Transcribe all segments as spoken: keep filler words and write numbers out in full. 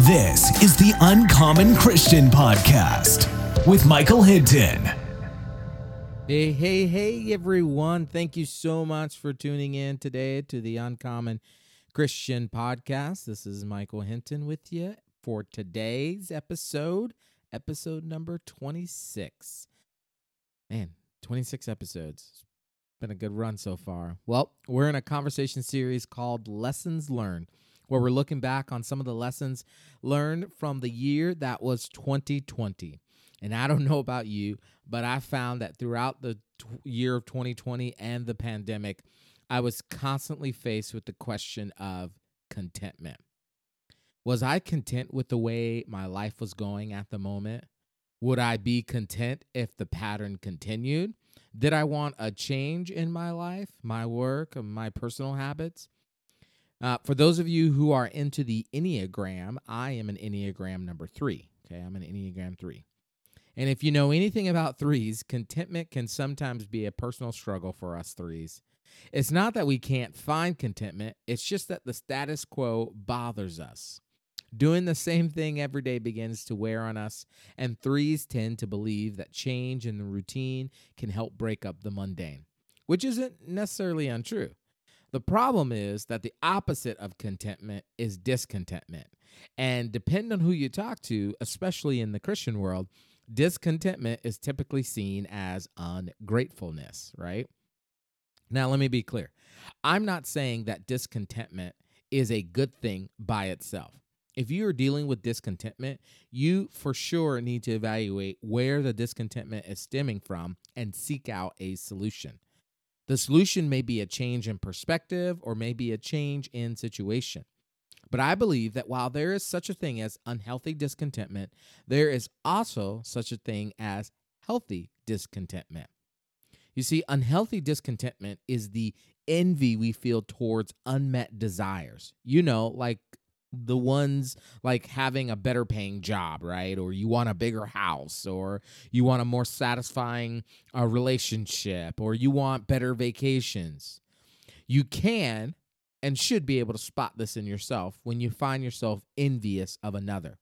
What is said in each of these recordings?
This is the Uncommon Christian Podcast with Michael Hinton. Hey, hey, hey, everyone. Thank you so much for tuning in today to the Uncommon Christian Podcast. This is Michael Hinton with you for today's episode, episode number twenty-six. Man, twenty-six episodes. It's been a good run so far. Well, we're in a conversation series called Lessons Learned, where we're looking back on some of the lessons learned from the year that was twenty twenty. And I don't know about you, but I found that throughout the t- year of twenty twenty and the pandemic, I was constantly faced with the question of contentment. Was I content with the way my life was going at the moment? Would I be content if the pattern continued? Did I want a change in my life, my work, my personal habits? Uh, for those of you who are into the Enneagram, I am an Enneagram number three. Okay, I'm an Enneagram three. And if you know anything about threes, contentment can sometimes be a personal struggle for us threes. It's not that we can't find contentment, it's just that the status quo bothers us. Doing the same thing every day begins to wear on us, and threes tend to believe that change in the routine can help break up the mundane, which isn't necessarily untrue. The problem is that the opposite of contentment is discontentment. And depending on who you talk to, especially in the Christian world, discontentment is typically seen as ungratefulness, right? Now, let me be clear. I'm not saying that discontentment is a good thing by itself. If you are dealing with discontentment, you for sure need to evaluate where the discontentment is stemming from and seek out a solution. The solution may be a change in perspective or may be a change in situation. But I believe that while there is such a thing as unhealthy discontentment, there is also such a thing as healthy discontentment. You see, unhealthy discontentment is the envy we feel towards unmet desires. You know, like the ones like having a better paying job, right? Or you want a bigger house, or you want a more satisfying uh, relationship, or you want better vacations. You can and should be able to spot this in yourself when you find yourself envious of another,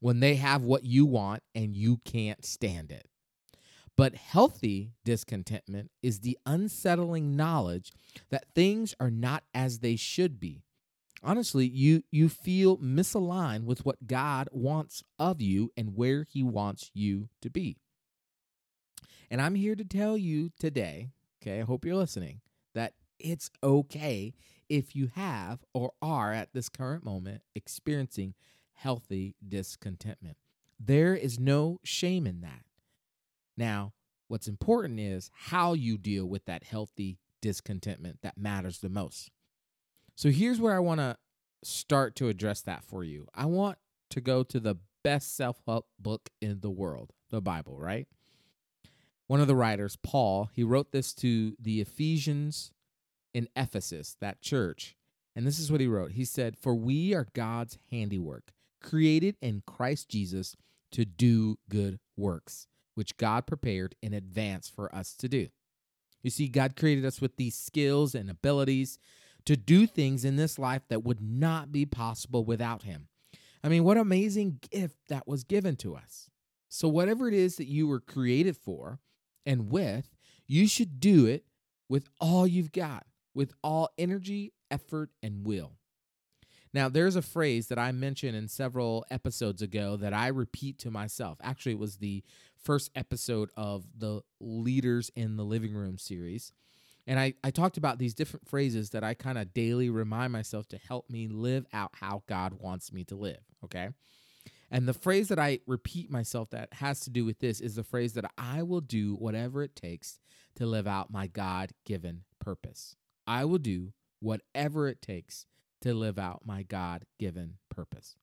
when they have what you want and you can't stand it. But healthy discontentment is the unsettling knowledge that things are not as they should be. Honestly, you you feel misaligned with what God wants of you and where he wants you to be. And I'm here to tell you today, okay, I hope you're listening, that it's okay if you have or are at this current moment experiencing healthy discontentment. There is no shame in that. Now, what's important is how you deal with that healthy discontentment that matters the most. So here's where I want to start to address that for you. I want to go to the best self-help book in the world, the Bible, right? One of the writers, Paul, he wrote this to the Ephesians in Ephesus, that church. And this is what he wrote. He said, "For we are God's handiwork, created in Christ Jesus to do good works, which God prepared in advance for us to do." You see, God created us with these skills and abilities to do things in this life that would not be possible without him. I mean, what amazing gift that was given to us. So whatever it is that you were created for and with, you should do it with all you've got, with all energy, effort, and will. Now, there's a phrase that I mentioned in several episodes ago that I repeat to myself. Actually, it was the first episode of the Leaders in the Living Room series. And I, I talked about these different phrases that I kind of daily remind myself to help me live out how God wants me to live, okay? And the phrase that I repeat myself that has to do with this is the phrase that I will do whatever it takes to live out my God-given purpose. I will do whatever it takes to live out my God-given purpose.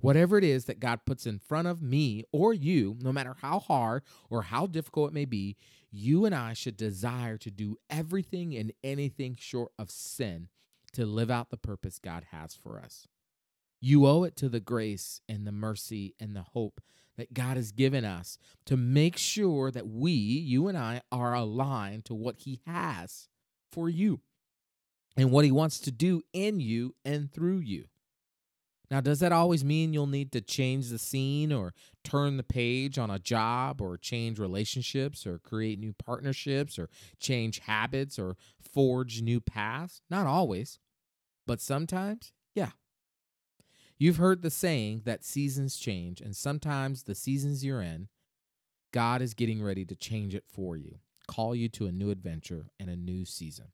Whatever it is that God puts in front of me or you, no matter how hard or how difficult it may be, you and I should desire to do everything and anything short of sin to live out the purpose God has for us. You owe it to the grace and the mercy and the hope that God has given us to make sure that we, you and I, are aligned to what he has for you and what he wants to do in you and through you. Now, does that always mean you'll need to change the scene or turn the page on a job or change relationships or create new partnerships or change habits or forge new paths? Not always, but sometimes, yeah. You've heard the saying that seasons change, and sometimes the seasons you're in, God is getting ready to change it for you, call you to a new adventure and a new season.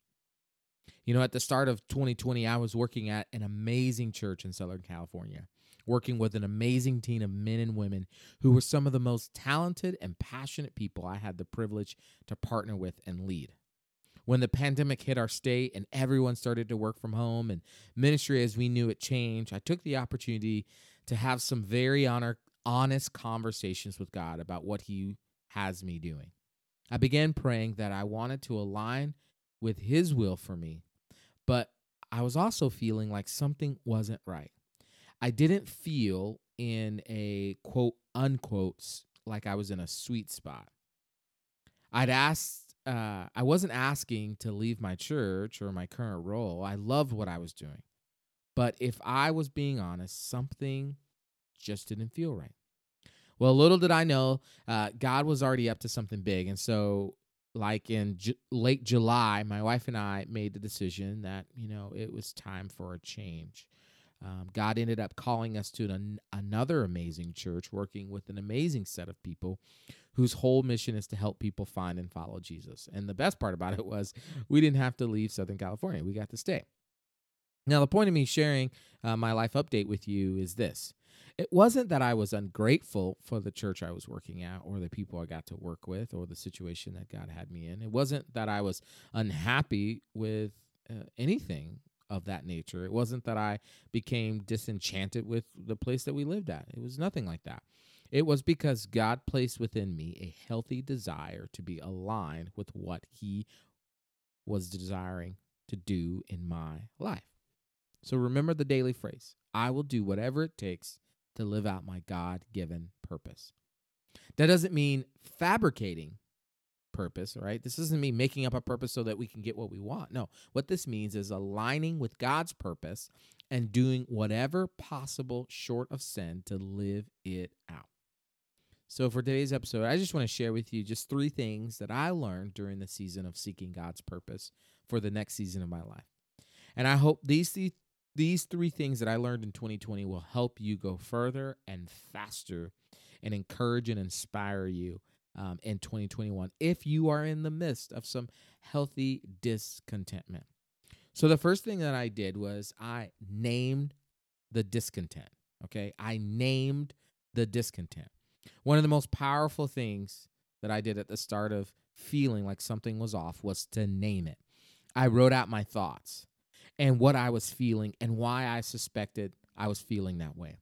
You know, at the start of twenty twenty, I was working at an amazing church in Southern California, working with an amazing team of men and women who were some of the most talented and passionate people I had the privilege to partner with and lead. When the pandemic hit our state and everyone started to work from home and ministry as we knew it changed, I took the opportunity to have some very honest conversations with God about what He has me doing. I began praying that I wanted to align with His will for me, but I was also feeling like something wasn't right. I didn't feel in a quote unquote like I was in a sweet spot. I'd asked, uh, I wasn't asking to leave my church or my current role. I loved what I was doing, but if I was being honest, something just didn't feel right. Well, little did I know, uh, God was already up to something big, and so. Like in J- late July, my wife and I made the decision that, you know, it was time for a change. Um, God ended up calling us to an, another amazing church, working with an amazing set of people whose whole mission is to help people find and follow Jesus. And the best part about it was we didn't have to leave Southern California. We got to stay. Now, the point of me sharing uh, my life update with you is this. It wasn't that I was ungrateful for the church I was working at or the people I got to work with or the situation that God had me in. It wasn't that I was unhappy with uh, anything of that nature. It wasn't that I became disenchanted with the place that we lived at. It was nothing like that. It was because God placed within me a healthy desire to be aligned with what He was desiring to do in my life. So remember the daily phrase, I will do whatever it takes to live out my God-given purpose. That doesn't mean fabricating purpose, right? This doesn't mean making up a purpose so that we can get what we want. No, what this means is aligning with God's purpose and doing whatever possible short of sin to live it out. So for today's episode, I just want to share with you just three things that I learned during the season of seeking God's purpose for the next season of my life. And I hope these three These three things that I learned in twenty twenty will help you go further and faster and encourage and inspire you um, in twenty twenty-one if you are in the midst of some healthy discontentment. So the first thing that I did was I named the discontent, okay? I named the discontent. One of the most powerful things that I did at the start of feeling like something was off was to name it. I wrote out my thoughts and what I was feeling and why I suspected I was feeling that way.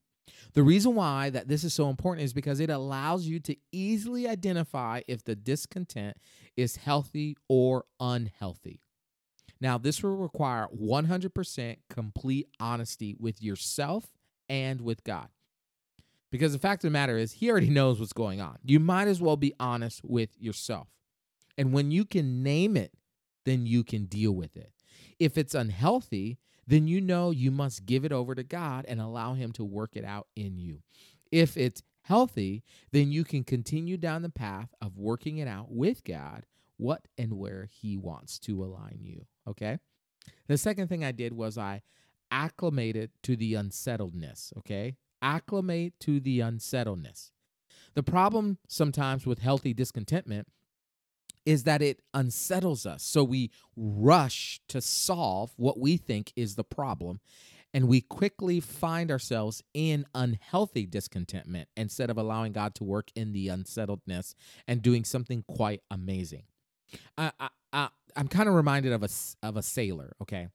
The reason why that this is so important is because it allows you to easily identify if the discontent is healthy or unhealthy. Now, this will require one hundred percent complete honesty with yourself and with God. Because the fact of the matter is, He already knows what's going on. You might as well be honest with yourself. And when you can name it, then you can deal with it. If it's unhealthy, then you know you must give it over to God and allow Him to work it out in you. If it's healthy, then you can continue down the path of working it out with God, what and where He wants to align you, okay? The second thing I did was I acclimated to the unsettledness, okay? Acclimate to the unsettledness. The problem sometimes with healthy discontentment is that it unsettles us. So we rush to solve what we think is the problem, and we quickly find ourselves in unhealthy discontentment instead of allowing God to work in the unsettledness and doing something quite amazing. I, I, I, I'm kind of reminded of a, of a sailor, okay?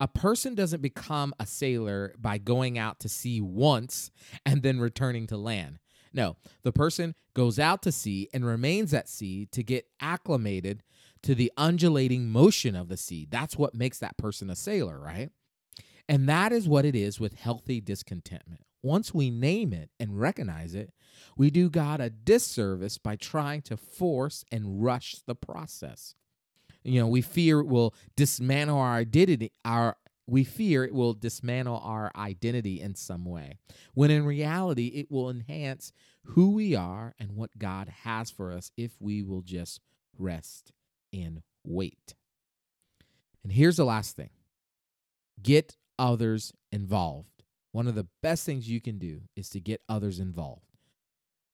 A person doesn't become a sailor by going out to sea once and then returning to land. No, the person goes out to sea and remains at sea to get acclimated to the undulating motion of the sea. That's what makes that person a sailor, right? And that is what it is with healthy discontentment. Once we name it and recognize it, we do God a disservice by trying to force and rush the process. You know, we fear it will dismantle our identity, our we fear it will dismantle our identity in some way, when in reality, it will enhance who we are and what God has for us if we will just rest and wait. And here's the last thing. Get others involved. One of the best things you can do is to get others involved.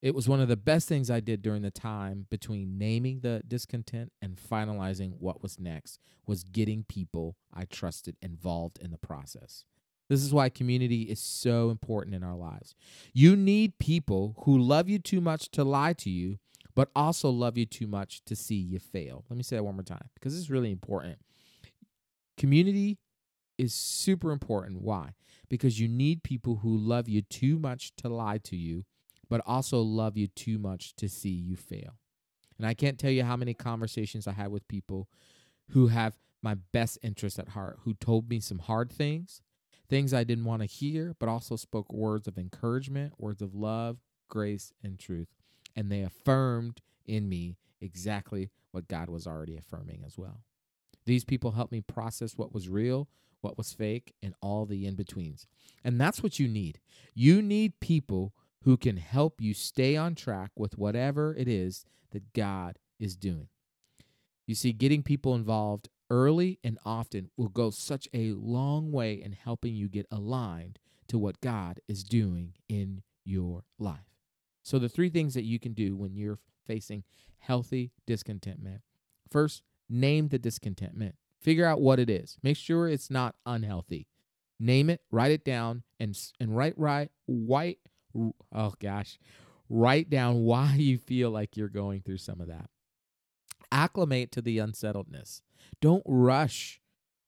It was one of the best things I did during the time between naming the discontent and finalizing what was next was getting people I trusted involved in the process. This is why community is so important in our lives. You need people who love you too much to lie to you, but also love you too much to see you fail. Let me say that one more time because this is really important. Community is super important. Why? Because you need people who love you too much to lie to you, but also love you too much to see you fail. And I can't tell you how many conversations I had with people who have my best interests at heart, who told me some hard things, things I didn't want to hear, but also spoke words of encouragement, words of love, grace, and truth. And they affirmed in me exactly what God was already affirming as well. These people helped me process what was real, what was fake, and all the in-betweens. And that's what you need. You need people who can help you stay on track with whatever it is that God is doing. You see, getting people involved early and often will go such a long way in helping you get aligned to what God is doing in your life. So the three things that you can do when you're facing healthy discontentment. First, name the discontentment. Figure out what it is. Make sure it's not unhealthy. Name it, write it down, and, and write, write, white. Oh, gosh, write down why you feel like you're going through some of that. Acclimate to the unsettledness. Don't rush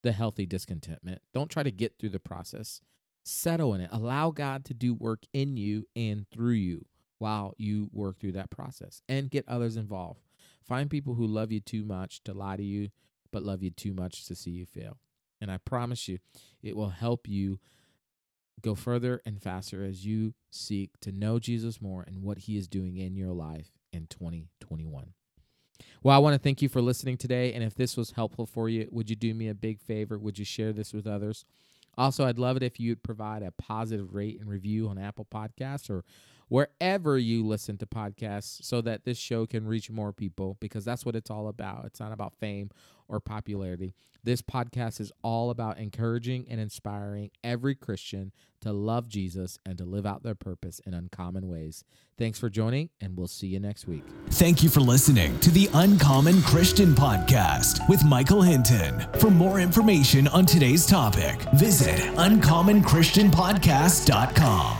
the healthy discontentment. Don't try to get through the process. Settle in it. Allow God to do work in you and through you while you work through that process, and get others involved. Find people who love you too much to lie to you, but love you too much to see you fail. And I promise you, it will help you go further and faster as you seek to know Jesus more and what he is doing in your life in twenty twenty-one. Well, I want to thank you for listening today. And if this was helpful for you, would you do me a big favor? Would you share this with others? Also, I'd love it if you'd provide a positive rate and review on Apple Podcasts or wherever you listen to podcasts so that this show can reach more people, because that's what it's all about. It's not about fame or popularity. This podcast is all about encouraging and inspiring every Christian to love Jesus and to live out their purpose in uncommon ways. Thanks for joining, and we'll see you next week. Thank you for listening to the Uncommon Christian Podcast with Michael Hinton. For more information on today's topic, visit uncommon christian podcast dot com.